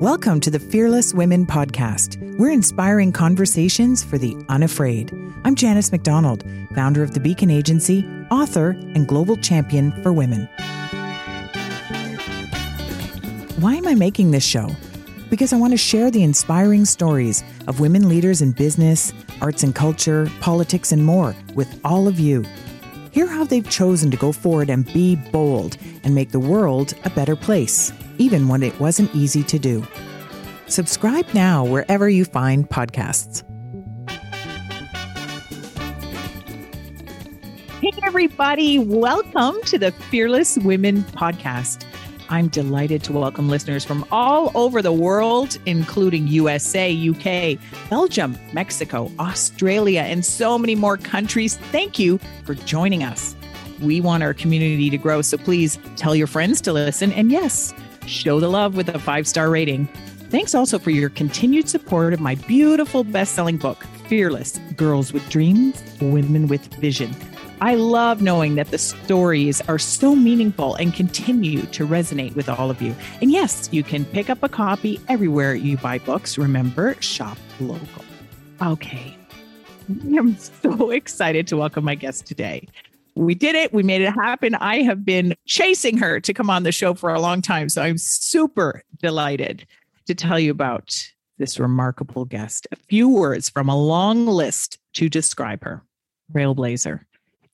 Welcome to the Fearless Women Podcast. We're inspiring conversations for the unafraid. I'm Janice McDonald, founder of the Beacon Agency, author, and global champion for women. Why am I making this show? Because I want to share the inspiring stories of women leaders in business, arts and culture, politics, and more with all of you. Hear how they've chosen to go forward and be bold and make the world a better place, even when it wasn't easy to do. Subscribe now wherever you find podcasts. Hey everybody, welcome to the Fearless Women Podcast. I'm delighted to welcome listeners from all over the world, including USA, UK, Belgium, Mexico, Australia, and so many more countries. Thank you for joining us. We want our community to grow, so please tell your friends to listen. And yes, show the love with a 5-star rating. Thanks also for your continued support of my beautiful best-selling book, Fearless Girls with Dreams, Women with Vision. I love knowing that the stories are so meaningful and continue to resonate with all of you. And yes, you can pick up a copy everywhere you buy books. Remember, shop local. Okay, I'm so excited to welcome my guest today. We did it. We made it happen. I have been chasing her to come on the show for a long time. So I'm super delighted to tell you about this remarkable guest. A few words from a long list to describe her. Trailblazer,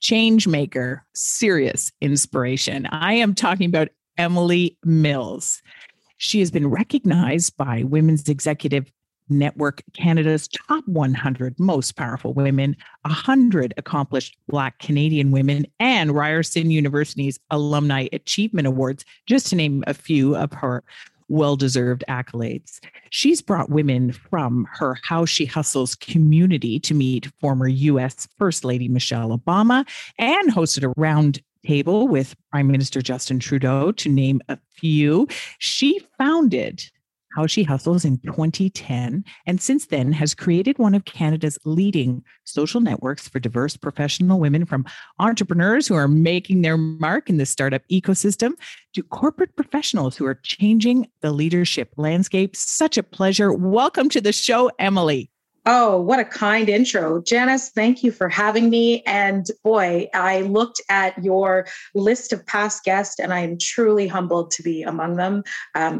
change maker, serious inspiration. I am talking about Emily Mills. She has been recognized by Women's Executive Network Canada's top 100 most powerful women, 100 accomplished Black Canadian women, and Ryerson University's Alumni Achievement Awards, just to name a few of her well-deserved accolades. She's brought women from her How She Hustles community to meet former U.S. First Lady Michelle Obama and hosted a roundtable with Prime Minister Justin Trudeau, to name a few. She founded How She Hustles in 2010, and since then has created one of Canada's leading social networks for diverse professional women, from entrepreneurs who are making their mark in the startup ecosystem to corporate professionals who are changing the leadership landscape. Such a pleasure. Welcome to the show, Emily. Oh, what a kind intro. Janice, thank you for having me. And boy, I looked at your list of past guests and I am truly humbled to be among them.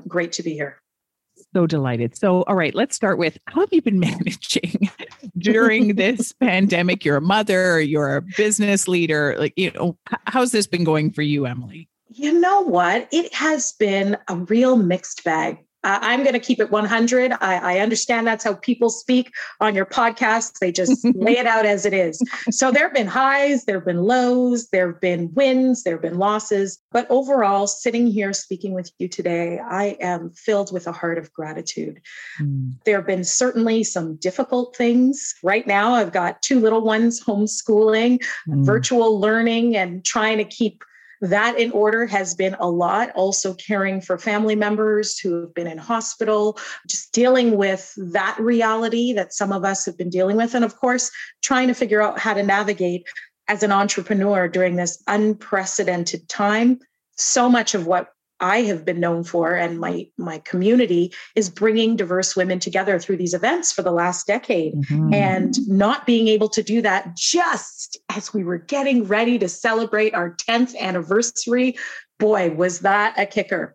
Great to be here. So delighted. So, all right, let's start with, how have you been managing during this pandemic? You're a mother, you're a business leader. Like, you know, how's this been going for you, Emily? You know what? It has been a real mixed bag. I'm going to keep it 100. I understand that's how people speak on your podcast. They just lay it out as it is. So there have been highs, there have been lows, there have been wins, there have been losses. But overall, sitting here speaking with you today, I am filled with a heart of gratitude. There have been certainly some difficult things. Right now, I've got two little ones homeschooling, virtual learning, and trying to keep that in order has been a lot. Also caring for family members who have been in hospital, just dealing with that reality that some of us have been dealing with. And of course, trying to figure out how to navigate as an entrepreneur during this unprecedented time. So much of what I have been known for, and my community, is bringing diverse women together through these events for the last decade, and not being able to do that just as we were getting ready to celebrate our 10th anniversary. Boy, was that a kicker.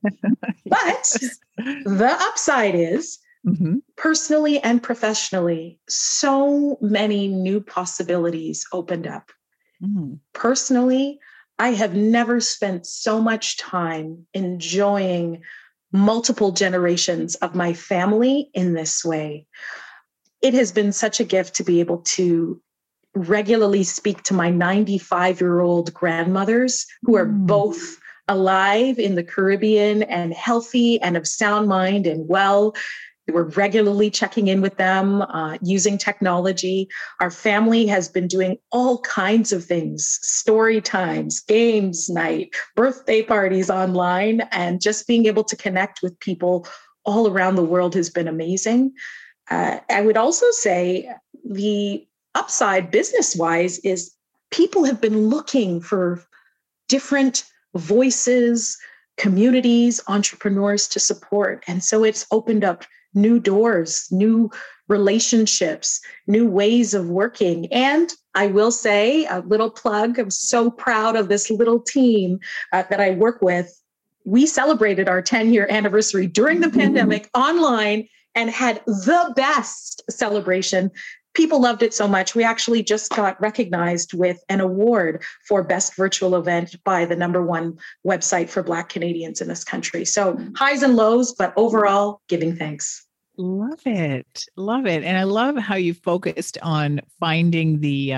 But the upside is, personally and professionally, so many new possibilities opened up. Personally, I have never spent so much time enjoying multiple generations of my family in this way. It has been such a gift to be able to regularly speak to my 95-year-old grandmothers, who are both alive in the Caribbean and healthy and of sound mind and well. We're regularly checking in with them, using technology. Our family has been doing all kinds of things: story times, games night, birthday parties online, and just being able to connect with people all around the world has been amazing. I would also say the upside business-wise is people have been looking for different voices, communities, entrepreneurs to support. And so it's opened up new doors, new relationships, new ways of working. And I will say a little plug, I'm so proud of this little team that I work with. We celebrated our 10-year anniversary during the pandemic online and had the best celebration. People loved it so much. We actually just got recognized with an award for best virtual event by the #1 website for Black Canadians in this country. So highs and lows, but overall, giving thanks. Love it. Love it. And I love how you focused on finding the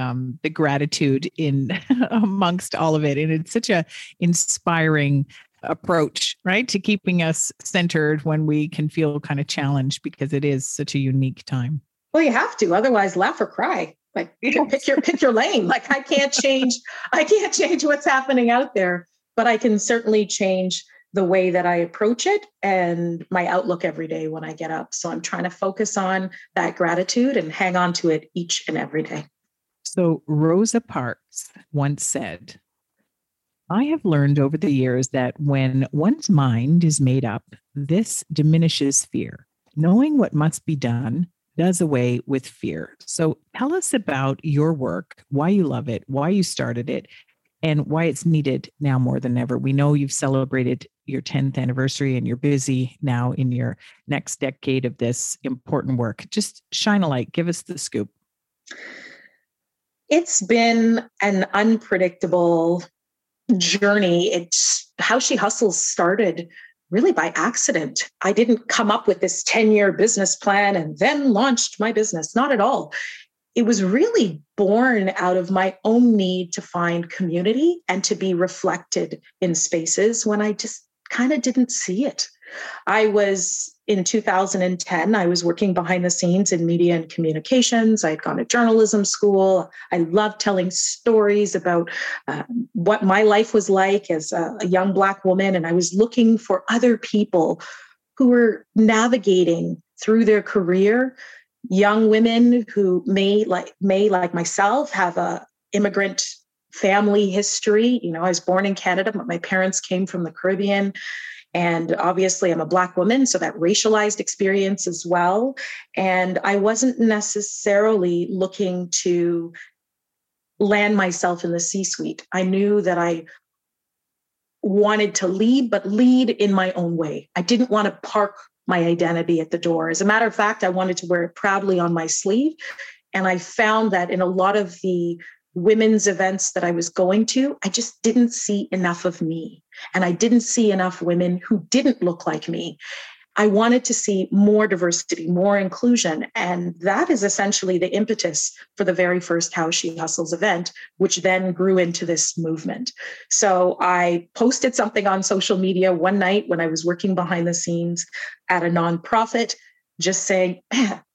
gratitude in amongst all of it. And it's such a inspiring approach, right, to keeping us centered when we can feel kind of challenged, because it is such a unique time. Well, you have to, otherwise laugh or cry. Like pick your lane. Like I can't change what's happening out there, but I can certainly change the way that I approach it and my outlook every day when I get up. So I'm trying to focus on that gratitude and hang on to it each and every day. So Rosa Parks once said, I have learned over the years that when one's mind is made up, this diminishes fear. Knowing what must be done does away with fear. So tell us about your work, why you love it, why you started it, and why it's needed now more than ever. We know you've celebrated your 10th anniversary and you're busy now in your next decade of this important work. Just shine a light, give us the scoop. It's been an unpredictable journey. It's How She Hustles started really by accident. I didn't come up with this 10-year business plan and then launched my business. Not at all. It was really born out of my own need to find community and to be reflected in spaces when I just kind of didn't see it. I was, in 2010, I was working behind the scenes in media and communications. I had gone to journalism school. I loved telling stories about what my life was like as a young Black woman. And I was looking for other people who were navigating through their career, young women who may like myself, have a immigrant family history. You know, I was born in Canada, but my parents came from the Caribbean. And obviously, I'm a Black woman, so that racialized experience as well. And I wasn't necessarily looking to land myself in the C-suite. I knew that I wanted to lead, but lead in my own way. I didn't want to park my identity at the door. As a matter of fact, I wanted to wear it proudly on my sleeve. And I found that in a lot of the women's events that I was going to, I just didn't see enough of me. And I didn't see enough women who didn't look like me. I wanted to see more diversity, more inclusion. And that is essentially the impetus for the very first How She Hustles event, which then grew into this movement. So I posted something on social media one night when I was working behind the scenes at a nonprofit, just saying,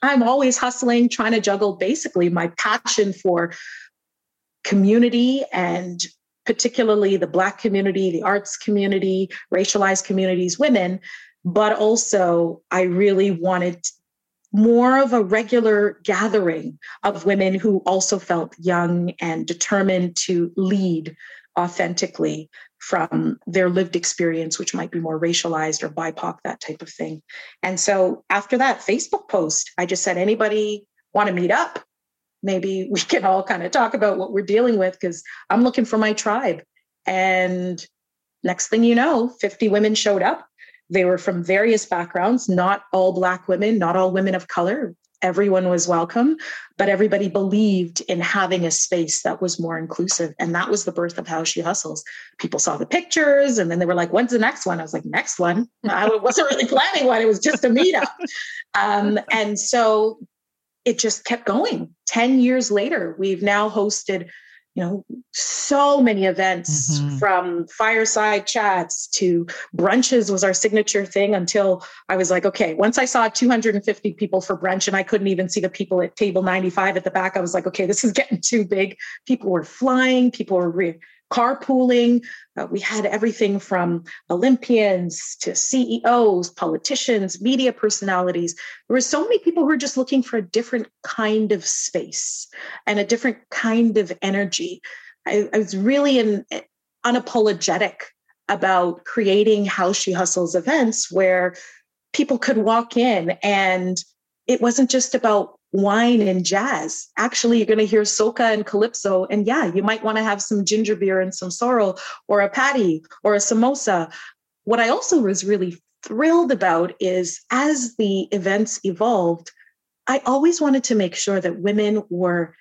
I'm always hustling, trying to juggle basically my passion for community and particularly the Black community, the arts community, racialized communities, women, but also I really wanted more of a regular gathering of women who also felt young and determined to lead authentically from their lived experience, which might be more racialized or BIPOC, that type of thing. And so after that Facebook post, I just said, anybody want to meet up? Maybe we can all kind of talk about what we're dealing with, because I'm looking for my tribe. And next thing you know, 50 women showed up. They were from various backgrounds, not all Black women, not all women of color. Everyone was welcome, but everybody believed in having a space that was more inclusive. And that was the birth of How She Hustles. People saw the pictures and then they were like, when's the next one? I was like, next one? I wasn't really planning one. It was just a meetup. And so it just kept going. 10 years later, we've now hosted, you know, so many events, from fireside chats to brunches was our signature thing, until I was like, okay, once I saw 250 people for brunch and I couldn't even see the people at table 95 at the back, I was like, okay, this is getting too big. People were flying, people were carpooling. We had everything from Olympians to CEOs, politicians, media personalities. There were so many people who were just looking for a different kind of space and a different kind of energy. I was really unapologetic about creating How She Hustles events where people could walk in and it wasn't just about wine and jazz. Actually, you're going to hear soca and calypso. And yeah, you might want to have some ginger beer and some sorrel or a patty or a samosa. What I also was really thrilled about is as the events evolved, I always wanted to make sure that women were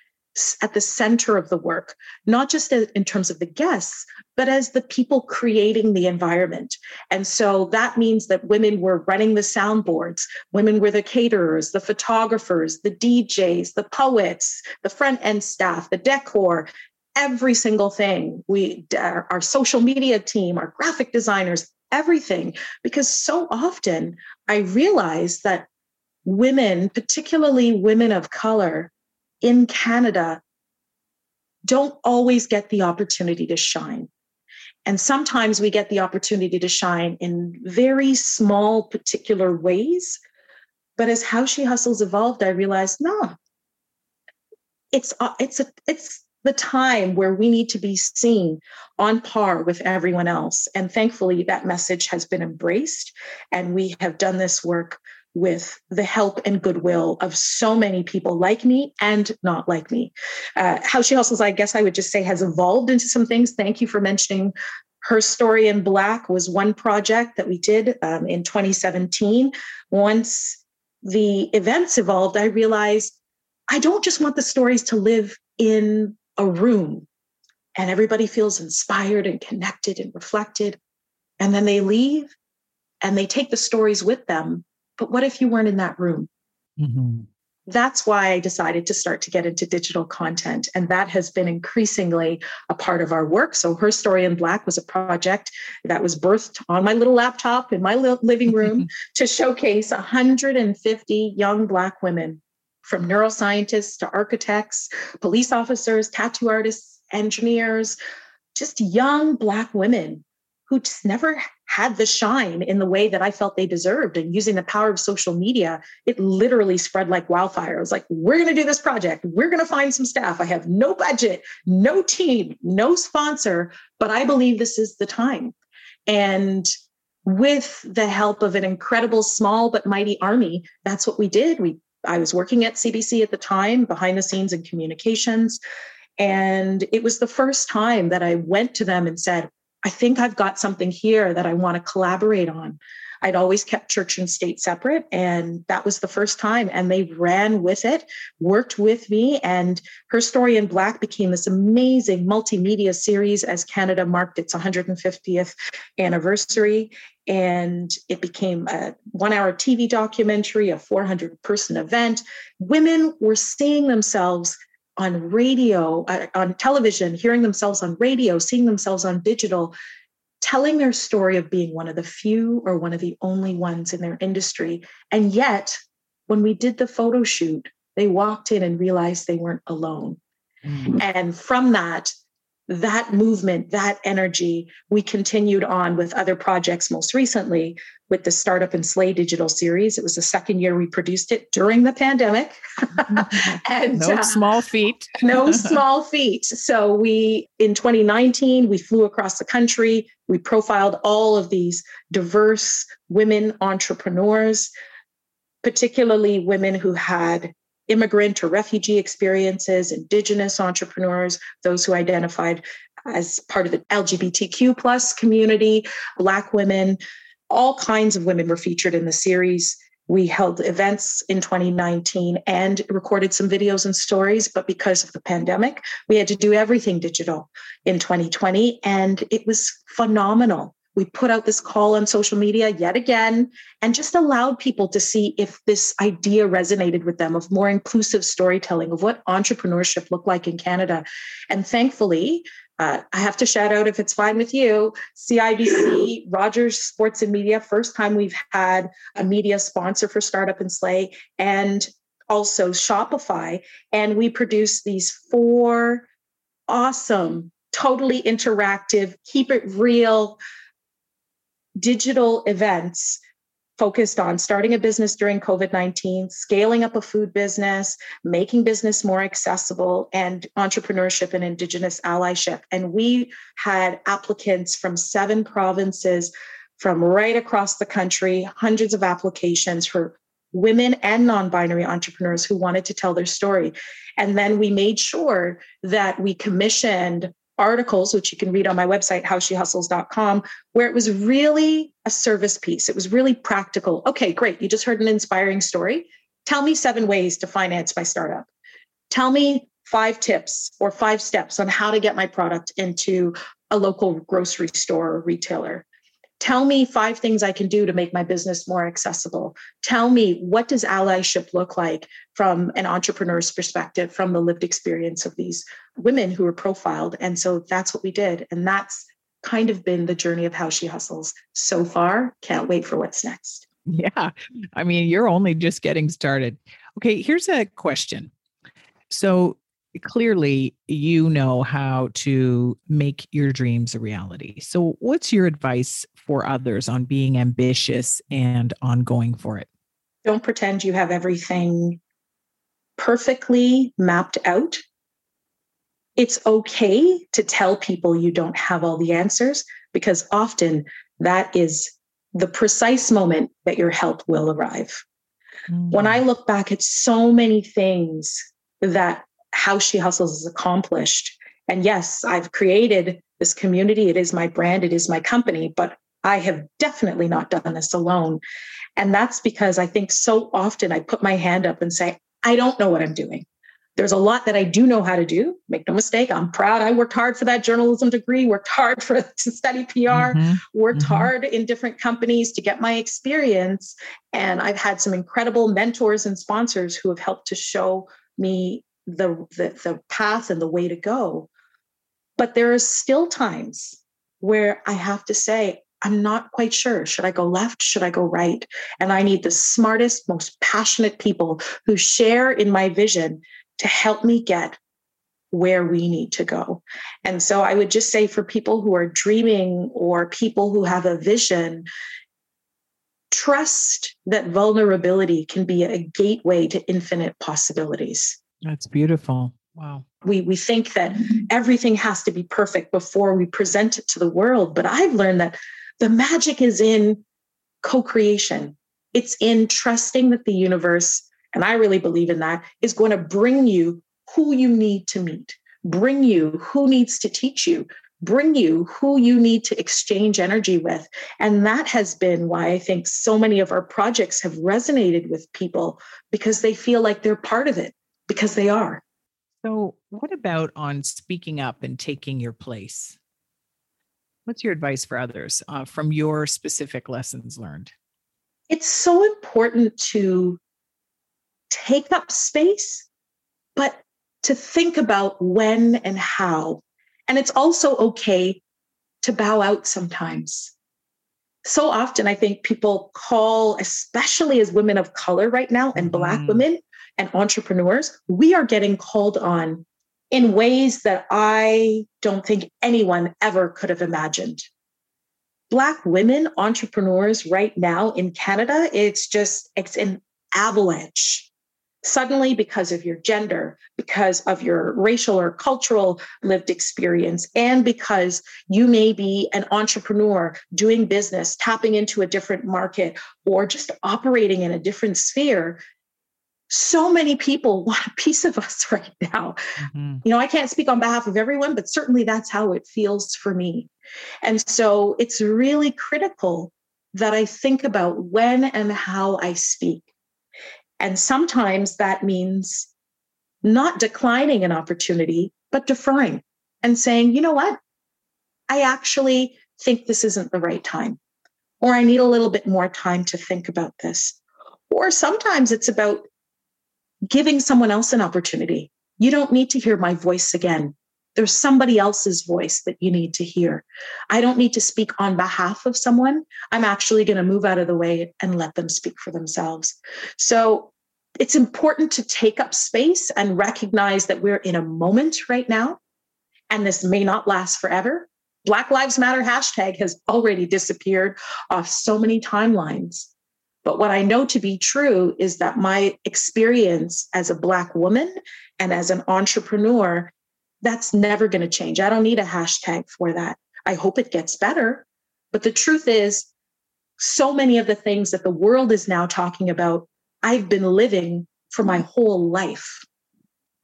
at the center of the work, not just in terms of the guests, but as the people creating the environment. And so that means that women were running the soundboards, women were the caterers, the photographers, the DJs, the poets, the front end staff, the decor, every single thing. Our social media team, our graphic designers, everything. Because so often I realized that women, particularly women of color, in Canada, don't always get the opportunity to shine. And sometimes we get the opportunity to shine in very small, particular ways. But as How She Hustles evolved, I realized, no, it's the time where we need to be seen on par with everyone else. And thankfully, that message has been embraced. And we have done this work with the help and goodwill of so many people like me and not like me. How She Hustles, I guess I would just say, has evolved into some things. Thank you for mentioning Her Story in Black was one project that we did in 2017. Once the events evolved, I realized I don't just want the stories to live in a room and everybody feels inspired and connected and reflected. And then they leave and they take the stories with them. But what if you weren't in that room? Mm-hmm. That's why I decided to start to get into digital content. And that has been increasingly a part of our work. So Her Story in Black was a project that was birthed on my little laptop in my living room to showcase 150 young Black women, from neuroscientists to architects, police officers, tattoo artists, engineers, just young Black women who just never had the shine in the way that I felt they deserved. And using the power of social media, it literally spread like wildfire. I was like, we're going to do this project. We're going to find some staff. I have no budget, no team, no sponsor, but I believe this is the time. And with the help of an incredible small but mighty army, that's what we did. I was working at CBC at the time, behind the scenes in communications. And it was the first time that I went to them and said, I think I've got something here that I want to collaborate on. I'd always kept church and state separate, and that was the first time. And they ran with it, worked with me, and Her Story in Black became this amazing multimedia series as Canada marked its 150th anniversary. And it became a 1-hour TV documentary, a 400-person event. Women were seeing themselves on radio, on television, hearing themselves on radio, seeing themselves on digital, telling their story of being one of the few or one of the only ones in their industry. And yet, when we did the photo shoot, they walked in and realized they weren't alone. Mm-hmm. And from that movement, that energy, we continued on with other projects, most recently with the Startup and Slay digital series. It was the second year we produced it during the pandemic. And no small feat. No small feat. So in 2019, we flew across the country. We profiled all of these diverse women entrepreneurs, particularly women who had immigrant or refugee experiences, Indigenous entrepreneurs, those who identified as part of the LGBTQ plus community, Black women, all kinds of women were featured in the series. We held events in 2019 and recorded some videos and stories, but because of the pandemic, we had to do everything digital in 2020, and it was phenomenal. We put out this call on social media yet again and just allowed people to see if this idea resonated with them of more inclusive storytelling, of what entrepreneurship looked like in Canada. And thankfully, I have to shout out, if it's fine with you, CIBC, Rogers Sports and Media, first time we've had a media sponsor for Startup and Slay, and also Shopify. And we produced these 4 awesome, totally interactive, keep it real, digital events focused on starting a business during COVID-19, scaling up a food business, making business more accessible, and entrepreneurship and Indigenous allyship. And we had applicants from 7 provinces, from right across the country, hundreds of applications for women and non-binary entrepreneurs who wanted to tell their story. And then we made sure that we commissioned articles, which you can read on my website, howshehustles.com, where it was really a service piece. It was really practical. Okay, great. You just heard an inspiring story. Tell me 7 ways to finance my startup. Tell me 5 tips or 5 steps on how to get my product into a local grocery store or retailer. Tell me 5 things I can do to make my business more accessible. Tell me, what does allyship look like from an entrepreneur's perspective, from the lived experience of these women who were profiled? And so that's what we did. And that's kind of been the journey of How She Hustles so far. Can't wait for what's next. Yeah. I mean, you're only just getting started. Okay, here's a question. So clearly, you know how to make your dreams a reality. So what's your advice for others on being ambitious and on going for it? Don't pretend you have everything perfectly mapped out. It's okay to tell people you don't have all the answers, because often that is the precise moment that your help will arrive. Mm. When I look back at so many things that How She Hustles is accomplished. And yes, I've created this community. It is my brand. It is my company, but I have definitely not done this alone. And that's because I think so often I put my hand up and say, I don't know what I'm doing. There's a lot that I do know how to do. Make no mistake. I'm proud. I worked hard for that journalism degree, worked hard to study PR, worked hard in different companies to get my experience. And I've had some incredible mentors and sponsors who have helped to show me the path and the way to go. But there are still times where I have to say, I'm not quite sure. Should I go left? Should I go right? And I need the smartest, most passionate people who share in my vision to help me get where we need to go. And so I would just say, for people who are dreaming or people who have a vision, trust that vulnerability can be a gateway to infinite possibilities. That's beautiful. Wow. We think that everything has to be perfect before we present it to the world. But I've learned that the magic is in co-creation. It's in trusting that the universe, and I really believe in that, is going to bring you who you need to meet, bring you who needs to teach you, bring you who you need to exchange energy with. And that has been why I think so many of our projects have resonated with people, because they feel like they're part of it. Because they are. So what about on speaking up and taking your place? What's your advice for others from your specific lessons learned? It's so important to take up space, but to think about when and how. And it's also okay to bow out sometimes. So often I think people call, especially as women of color right now and Black women, and entrepreneurs, we are getting called on in ways that I don't think anyone ever could have imagined. Black women entrepreneurs right now in Canada, it's an avalanche. Suddenly, because of your gender, because of your racial or cultural lived experience, and because you may be an entrepreneur doing business, tapping into a different market, or just operating in a different sphere, so many people want a piece of us right now. You know, I can't speak on behalf of everyone, but certainly that's how it feels for me. And so it's really critical that I think about when and how I speak. And sometimes that means not declining an opportunity, but deferring and saying, you know what, I actually think this isn't the right time, or I need a little bit more time to think about this. Or sometimes it's about giving someone else an opportunity. You don't need to hear my voice again. There's somebody else's voice that you need to hear. I don't need to speak on behalf of someone. I'm actually going to move out of the way and let them speak for themselves. So it's important to take up space and recognize that we're in a moment right now, and this may not last forever. Black Lives Matter hashtag has already disappeared off so many timelines. But what I know to be true is that my experience as a Black woman and as an entrepreneur, that's never going to change. I don't need a hashtag for that. I hope it gets better. But the truth is, so many of the things that the world is now talking about, I've been living for my whole life.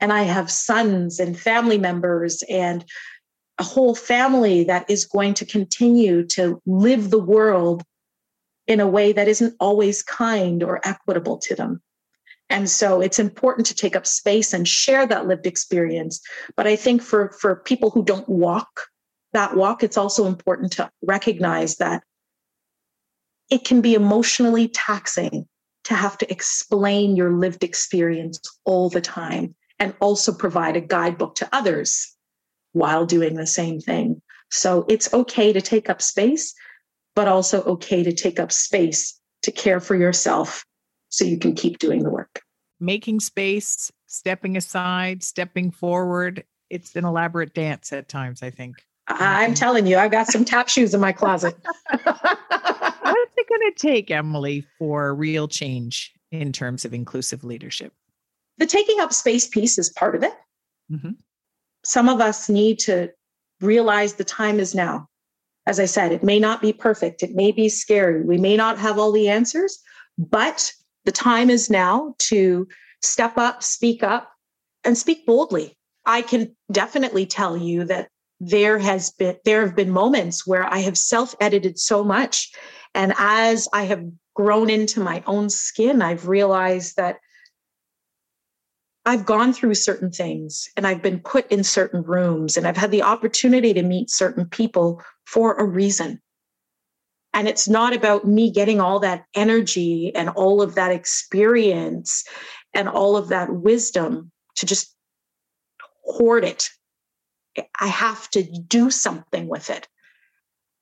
And I have sons and family members and a whole family that is going to continue to live the world in a way that isn't always kind or equitable to them. And so it's important to take up space and share that lived experience. But I think for people who don't walk that walk, it's also important to recognize that it can be emotionally taxing to have to explain your lived experience all the time and also provide a guidebook to others while doing the same thing. So it's okay to take up space, but also okay to take up space to care for yourself so you can keep doing the work. Making space, stepping aside, stepping forward. It's an elaborate dance at times, I think. I'm telling you, I've got some tap shoes in my closet. What's it going to take, Emily, for real change in terms of inclusive leadership? The taking up space piece is part of it. Mm-hmm. Some of us need to realize the time is now. As I said, it may not be perfect. It may be scary. We may not have all the answers, but the time is now to step up, and speak boldly. I can definitely tell you that there have been moments where I have self-edited so much. And as I have grown into my own skin, I've realized that I've gone through certain things and I've been put in certain rooms and I've had the opportunity to meet certain people for a reason. And it's not about me getting all that energy and all of that experience and all of that wisdom to just hoard it. I have to do something with it.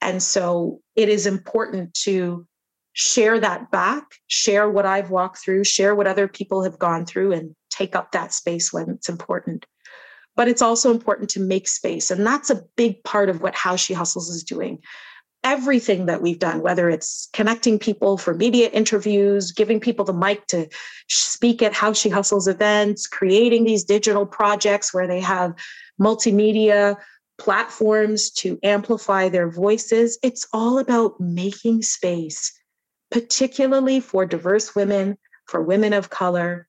And so it is important to share that back, share what I've walked through, share what other people have gone through, and take up that space when it's important. But it's also important to make space. And that's a big part of what How She Hustles is doing. Everything that we've done, whether it's connecting people for media interviews, giving people the mic to speak at How She Hustles events, creating these digital projects where they have multimedia platforms to amplify their voices, it's all about making space, particularly for diverse women, for women of color,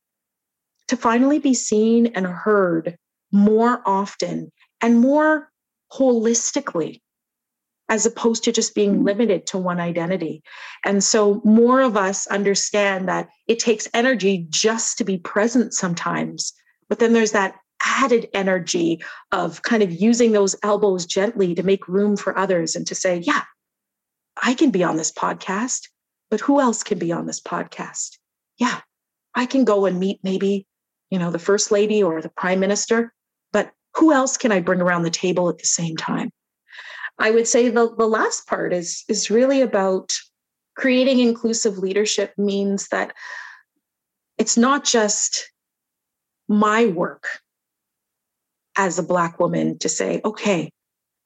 to finally be seen and heard more often and more holistically, as opposed to just being limited to one identity. And so more of us understand that it takes energy just to be present sometimes, but then there's that added energy of kind of using those elbows gently to make room for others and to say, yeah, I can be on this podcast, but who else can be on this podcast? Yeah, I can go and meet maybe, the First Lady or the Prime Minister, but who else can I bring around the table at the same time? I would say the last part is really about creating inclusive leadership means that it's not just my work as a Black woman to say, okay,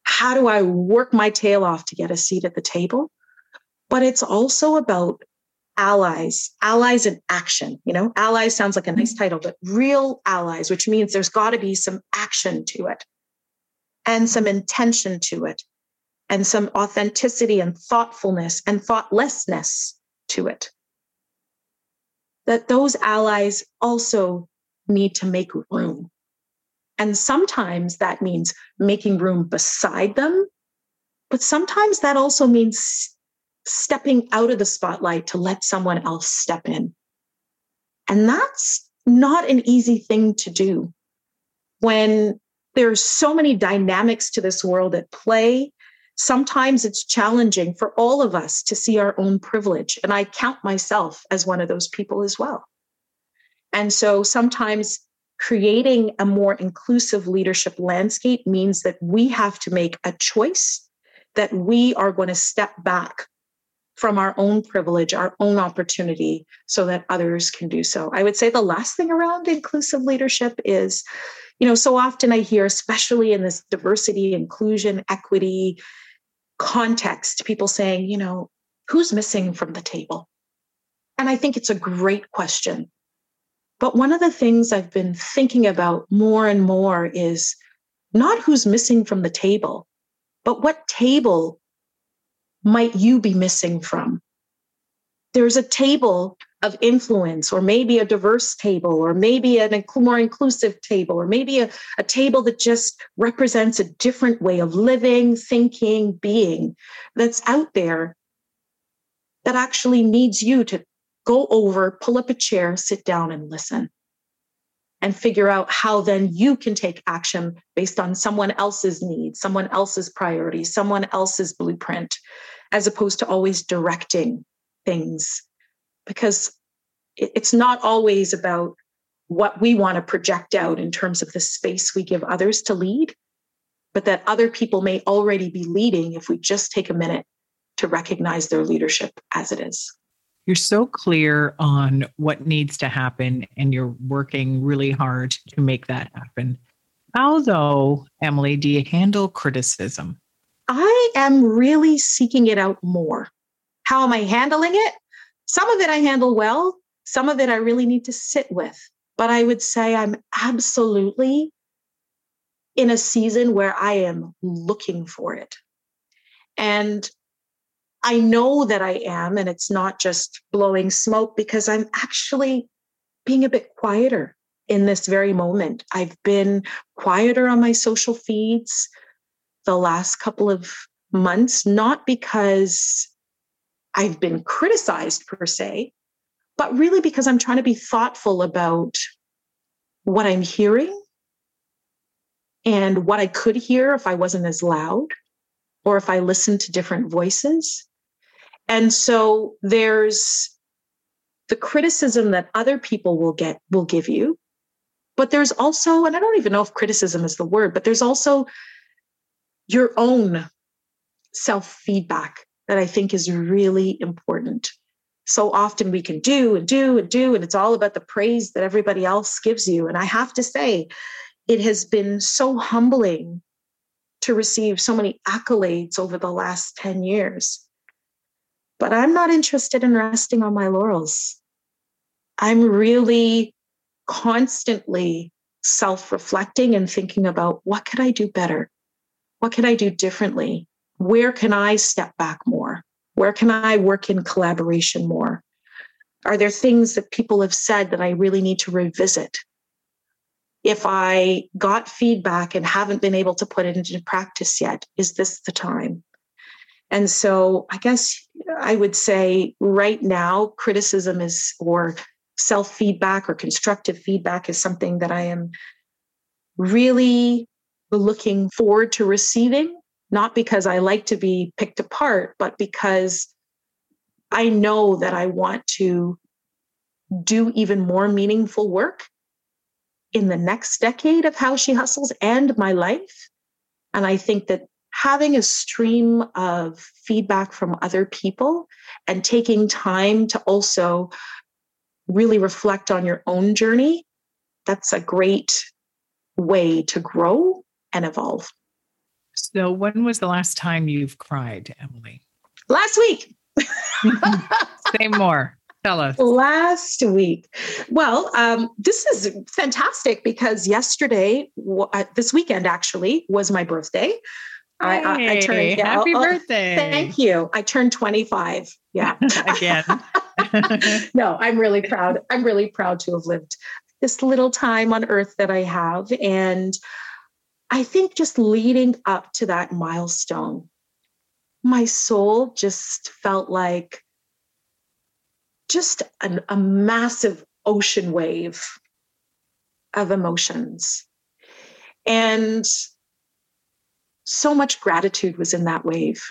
how do I work my tail off to get a seat at the table? But it's also about allies in action. Allies sounds like a nice title, but real allies, which means there's got to be some action to it and some intention to it and some authenticity and thoughtfulness and thoughtlessness to it. That those allies also need to make room. And sometimes that means making room beside them, but sometimes that also means stepping out of the spotlight to let someone else step in. And that's not an easy thing to do when there's so many dynamics to this world at play. Sometimes it's challenging for all of us to see our own privilege. And I count myself as one of those people as well. And so sometimes creating a more inclusive leadership landscape means that we have to make a choice that we are going to step back from our own privilege, our own opportunity, so that others can do so. I would say the last thing around inclusive leadership is, so often I hear, especially in this diversity, inclusion, equity context, people saying, who's missing from the table? And I think it's a great question. But one of the things I've been thinking about more and more is not who's missing from the table, but what table might you be missing from? There's a table of influence, or maybe a diverse table, or maybe a more inclusive table, or maybe a table that just represents a different way of living, thinking, being that's out there that actually needs you to go over, pull up a chair, sit down and listen, and figure out how then you can take action based on someone else's needs, someone else's priorities, someone else's blueprint, as opposed to always directing things. Because it's not always about what we want to project out in terms of the space we give others to lead, but that other people may already be leading if we just take a minute to recognize their leadership as it is. You're so clear on what needs to happen, and you're working really hard to make that happen. How, though, Emily, do you handle criticism? I am really seeking it out more. How am I handling it? Some of it I handle well. Some of it I really need to sit with. But I would say I'm absolutely in a season where I am looking for it. And I know that I am, and it's not just blowing smoke, because I'm actually being a bit quieter in this very moment. I've been quieter on my social feeds the last couple of months, not because I've been criticized per se, but really because I'm trying to be thoughtful about what I'm hearing and what I could hear if I wasn't as loud or if I listened to different voices. And so there's the criticism that other people will give you, but there's also, and I don't even know if criticism is the word, but there's also your own self-feedback that I think is really important. So often we can do, and it's all about the praise that everybody else gives you. And I have to say, it has been so humbling to receive so many accolades over the last 10 years. But I'm not interested in resting on my laurels. I'm really constantly self-reflecting and thinking about, what could I do better? What could I do differently? Where can I step back more? Where can I work in collaboration more? Are there things that people have said that I really need to revisit? If I got feedback and haven't been able to put it into practice yet, is this the time? And so I guess I would say right now, criticism is, or self-feedback or constructive feedback, is something that I am really looking forward to receiving. Not because I like to be picked apart, but because I know that I want to do even more meaningful work in the next decade of How She Hustles and my life. And I think that having a stream of feedback from other people and taking time to also really reflect on your own journey, that's a great way to grow and evolve. So when was the last time you've cried, Emily? Last week. Say more. Tell us. Last week. Well, this is fantastic because this weekend actually, was my birthday. Hey, I turned, yeah, happy birthday. Thank you. I turned 25. Yeah. Again. No, I'm really proud. I'm really proud to have lived this little time on earth that I have. And I think just leading up to that milestone, my soul just felt like just a massive ocean wave of emotions. And so much gratitude was in that wave.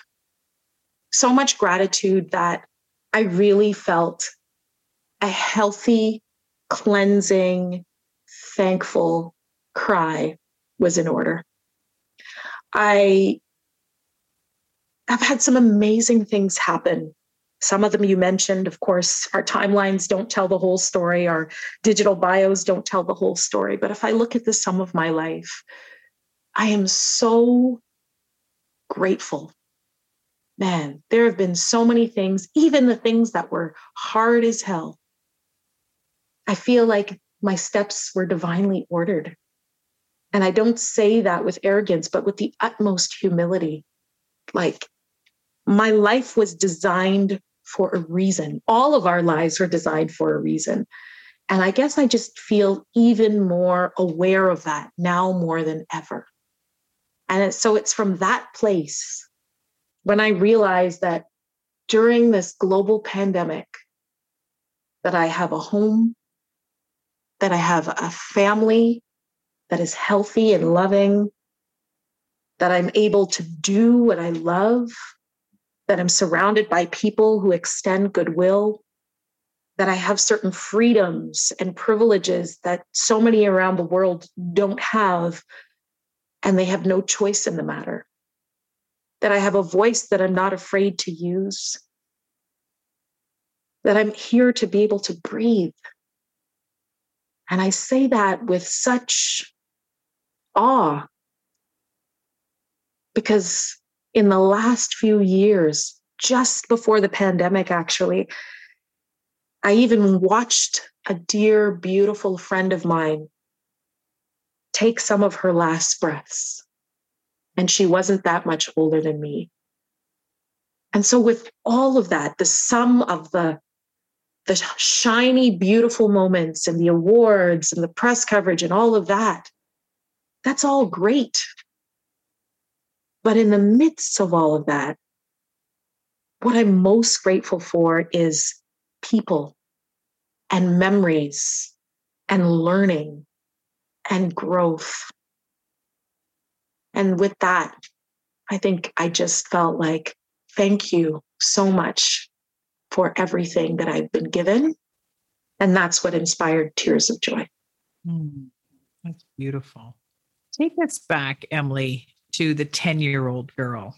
So much gratitude that I really felt a healthy, cleansing, thankful cry was in order. I have had some amazing things happen. Some of them you mentioned, of course. Our timelines don't tell the whole story. Our digital bios don't tell the whole story. But if I look at the sum of my life, I am so grateful man, there have been so many things, even the things that were hard as hell. I feel like my steps were divinely ordered. And I don't say that with arrogance, but with the utmost humility. Like, my life was designed for a reason. All of our lives were designed for a reason. And I guess I just feel even more aware of that now more than ever. And so it's from that place when I realized that during this global pandemic, that I have a home, that I have a family that is healthy and loving, that I'm able to do what I love, that I'm surrounded by people who extend goodwill, that I have certain freedoms and privileges that so many around the world don't have, and they have no choice in the matter, that I have a voice that I'm not afraid to use, that I'm here to be able to breathe. And I say that with such awe, because in the last few years, just before the pandemic, actually, I even watched a dear, beautiful friend of mine take some of her last breaths. And she wasn't that much older than me. And so with all of that, the sum of the shiny, beautiful moments and the awards and the press coverage and all of that, that's all great. But in the midst of all of that, what I'm most grateful for is people and memories and learning and growth. And with that, I think I just felt like, thank you so much for everything that I've been given. And that's what inspired Tears of Joy. That's beautiful. Take us back, Emily, to the 10-year-old girl.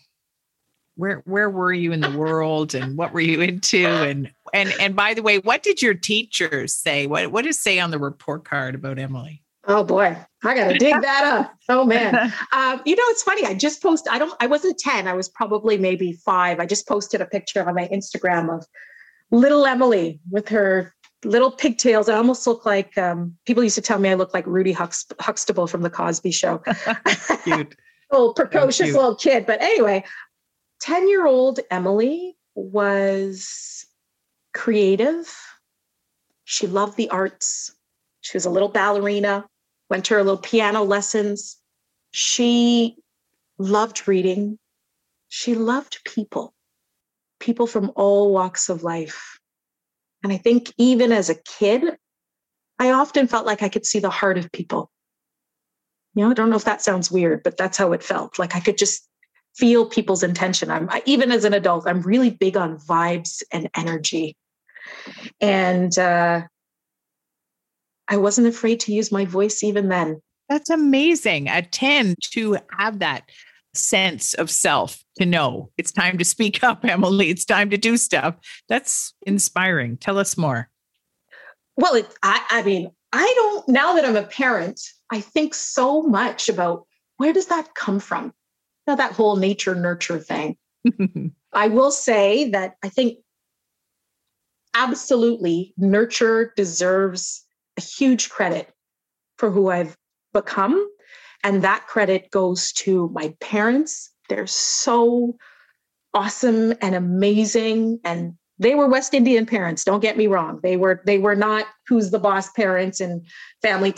Where were you in the world and what were you into? And by the way, what did your teachers say? What does it say on the report card about Emily? Oh boy, I got to dig that up. Oh man. It's funny. I wasn't 10. I was probably maybe 5. I just posted a picture on my Instagram of little Emily with her little pigtails. I almost look like, people used to tell me I look like Rudy Huxtable from The Cosby Show. Cute. Little precocious little kid. But anyway, 10-year-old Emily was creative. She loved the arts. She was a little ballerina, went to her little piano lessons. She loved reading. She loved people from all walks of life. And I think even as a kid, I often felt like I could see the heart of people. You know, I don't know if that sounds weird, but that's how it felt. Like I could just feel people's intention. Even as an adult, I'm really big on vibes and energy. And, I wasn't afraid to use my voice even then. That's amazing. At 10, to have that sense of self, to know it's time to speak up, Emily. It's time to do stuff. That's inspiring. Tell us more. Well, now that I'm a parent, I think so much about where does that come from? Now, that whole nature-nurture thing. I will say that I think absolutely nurture deserves a huge credit for who I've become. And that credit goes to my parents. They're so awesome and amazing. And they were West Indian parents. Don't get me wrong. They were not who's the boss parents and family.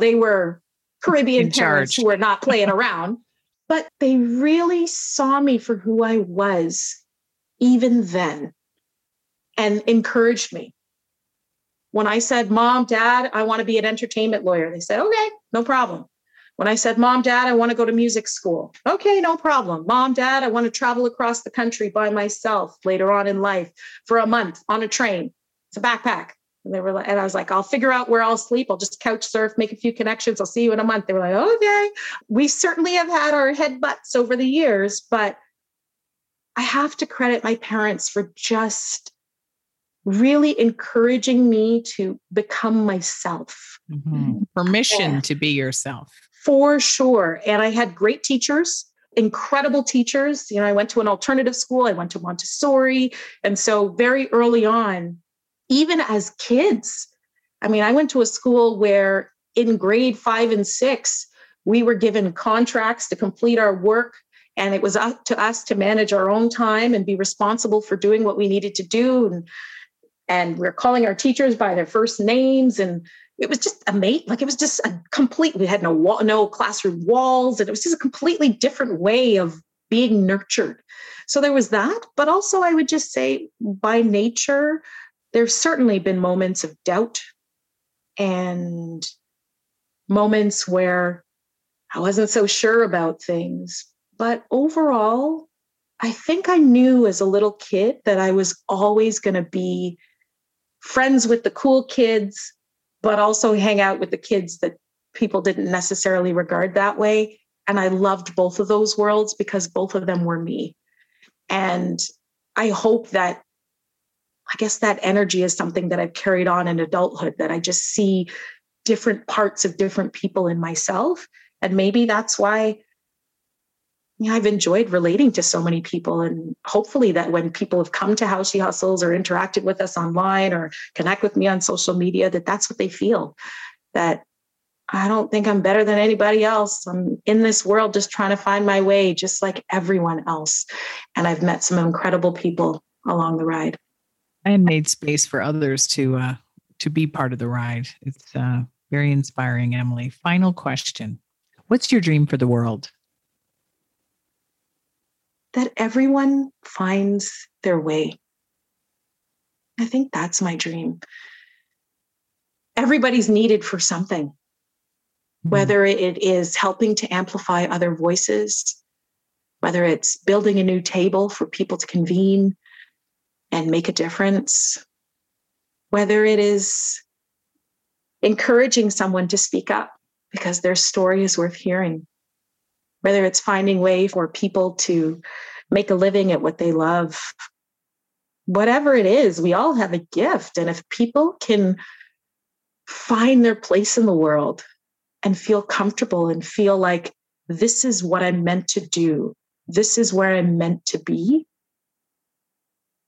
They were Caribbean parents who were not playing around, but they really saw me for who I was even then and encouraged me. When I said, Mom, Dad, I want to be an entertainment lawyer, they said, okay, no problem. When I said, Mom, Dad, I want to go to music school. Okay, no problem. Mom, Dad, I want to travel across the country by myself later on in life for a month on a train. It's a backpack. And they were like, and I was like, I'll figure out where I'll sleep. I'll just couch surf, make a few connections. I'll see you in a month. They were like, okay. We certainly have had our headbutts over the years, but I have to credit my parents for just really encouraging me to become myself. Mm-hmm. Permission to be yourself. For sure. And I had great teachers. incredible teachers. You know, I went to an alternative school, I went to Montessori. And so very early on, even as kids, I mean, I went to a school where in grade 5 and 6, we were given contracts to complete our work. And it was up to us to manage our own time and be responsible for doing what we needed to do. And we're calling our teachers by their first names. And it was just we had no classroom walls. And it was just a completely different way of being nurtured. So there was that. But also I would just say by nature, there's certainly been moments of doubt and moments where I wasn't so sure about things. But overall, I think I knew as a little kid that I was always going to be friends with the cool kids, but also hang out with the kids that people didn't necessarily regard that way. And I loved both of those worlds because both of them were me. And I hope that, I guess that energy is something that I've carried on in adulthood, that I just see different parts of different people in myself. And maybe that's why I've enjoyed relating to so many people, and hopefully that when people have come to How She Hustles or interacted with us online or connect with me on social media, that that's what they feel, that I don't think I'm better than anybody else. I'm in this world just trying to find my way, just like everyone else. And I've met some incredible people along the ride. And made space for others to be part of the ride. It's very inspiring, Emily. Final question. What's your dream for the world? That everyone finds their way. I think that's my dream. Everybody's needed for something, whether it is helping to amplify other voices, whether it's building a new table for people to convene and make a difference, whether it is encouraging someone to speak up because their story is worth hearing, whether it's finding way for people to make a living at what they love. Whatever it is, we all have a gift. And if people can find their place in the world and feel comfortable and feel like this is what I'm meant to do, this is where I'm meant to be,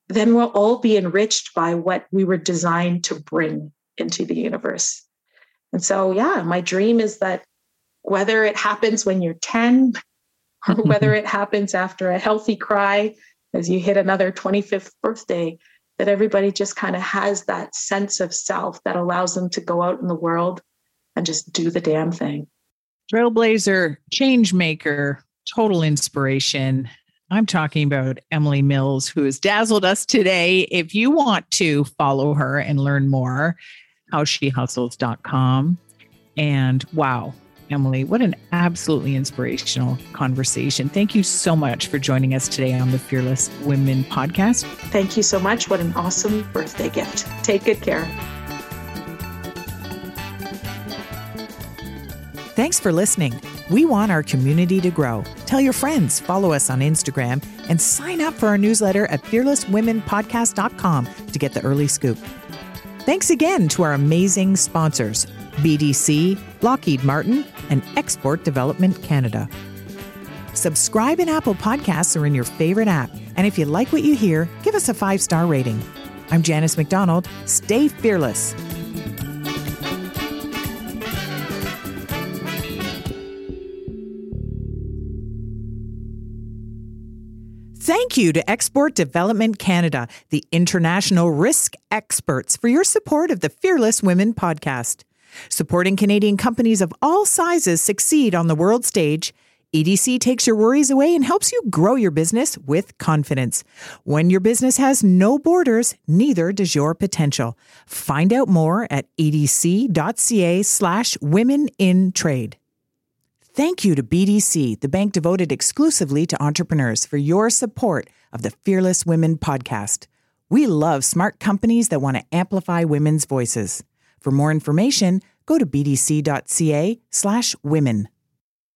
then we'll all be enriched by what we were designed to bring into the universe. And so, yeah, my dream is that whether it happens when you're 10 or whether it happens after a healthy cry as you hit another 25th birthday, that everybody just kind of has that sense of self that allows them to go out in the world and just do the damn thing. Trailblazer, change maker, total inspiration. I'm talking about Emily Mills, who has dazzled us today. If you want to follow her and learn more, howshehustles.com. And wow, Emily, what an absolutely inspirational conversation. Thank you so much for joining us today on the Fearless Women podcast. Thank you so much. What an awesome birthday gift. Take good care. Thanks for listening. We want our community to grow. Tell your friends, follow us on Instagram, and sign up for our newsletter at fearlesswomenpodcast.com to get the early scoop. Thanks again to our amazing sponsors, BDC, Lockheed Martin, and Export Development Canada. Subscribe in Apple Podcasts or in your favorite app. And if you like what you hear, give us a 5-star rating. I'm Janice McDonald. Stay fearless. Thank you to Export Development Canada, the international risk experts, for your support of the Fearless Women podcast. Supporting Canadian companies of all sizes succeed on the world stage, EDC takes your worries away and helps you grow your business with confidence. When your business has no borders, neither does your potential. Find out more at edc.ca/women in trade. Thank you to BDC, the bank devoted exclusively to entrepreneurs, for your support of the Fearless Women podcast. We love smart companies that want to amplify women's voices. For more information, go to bdc.ca/women.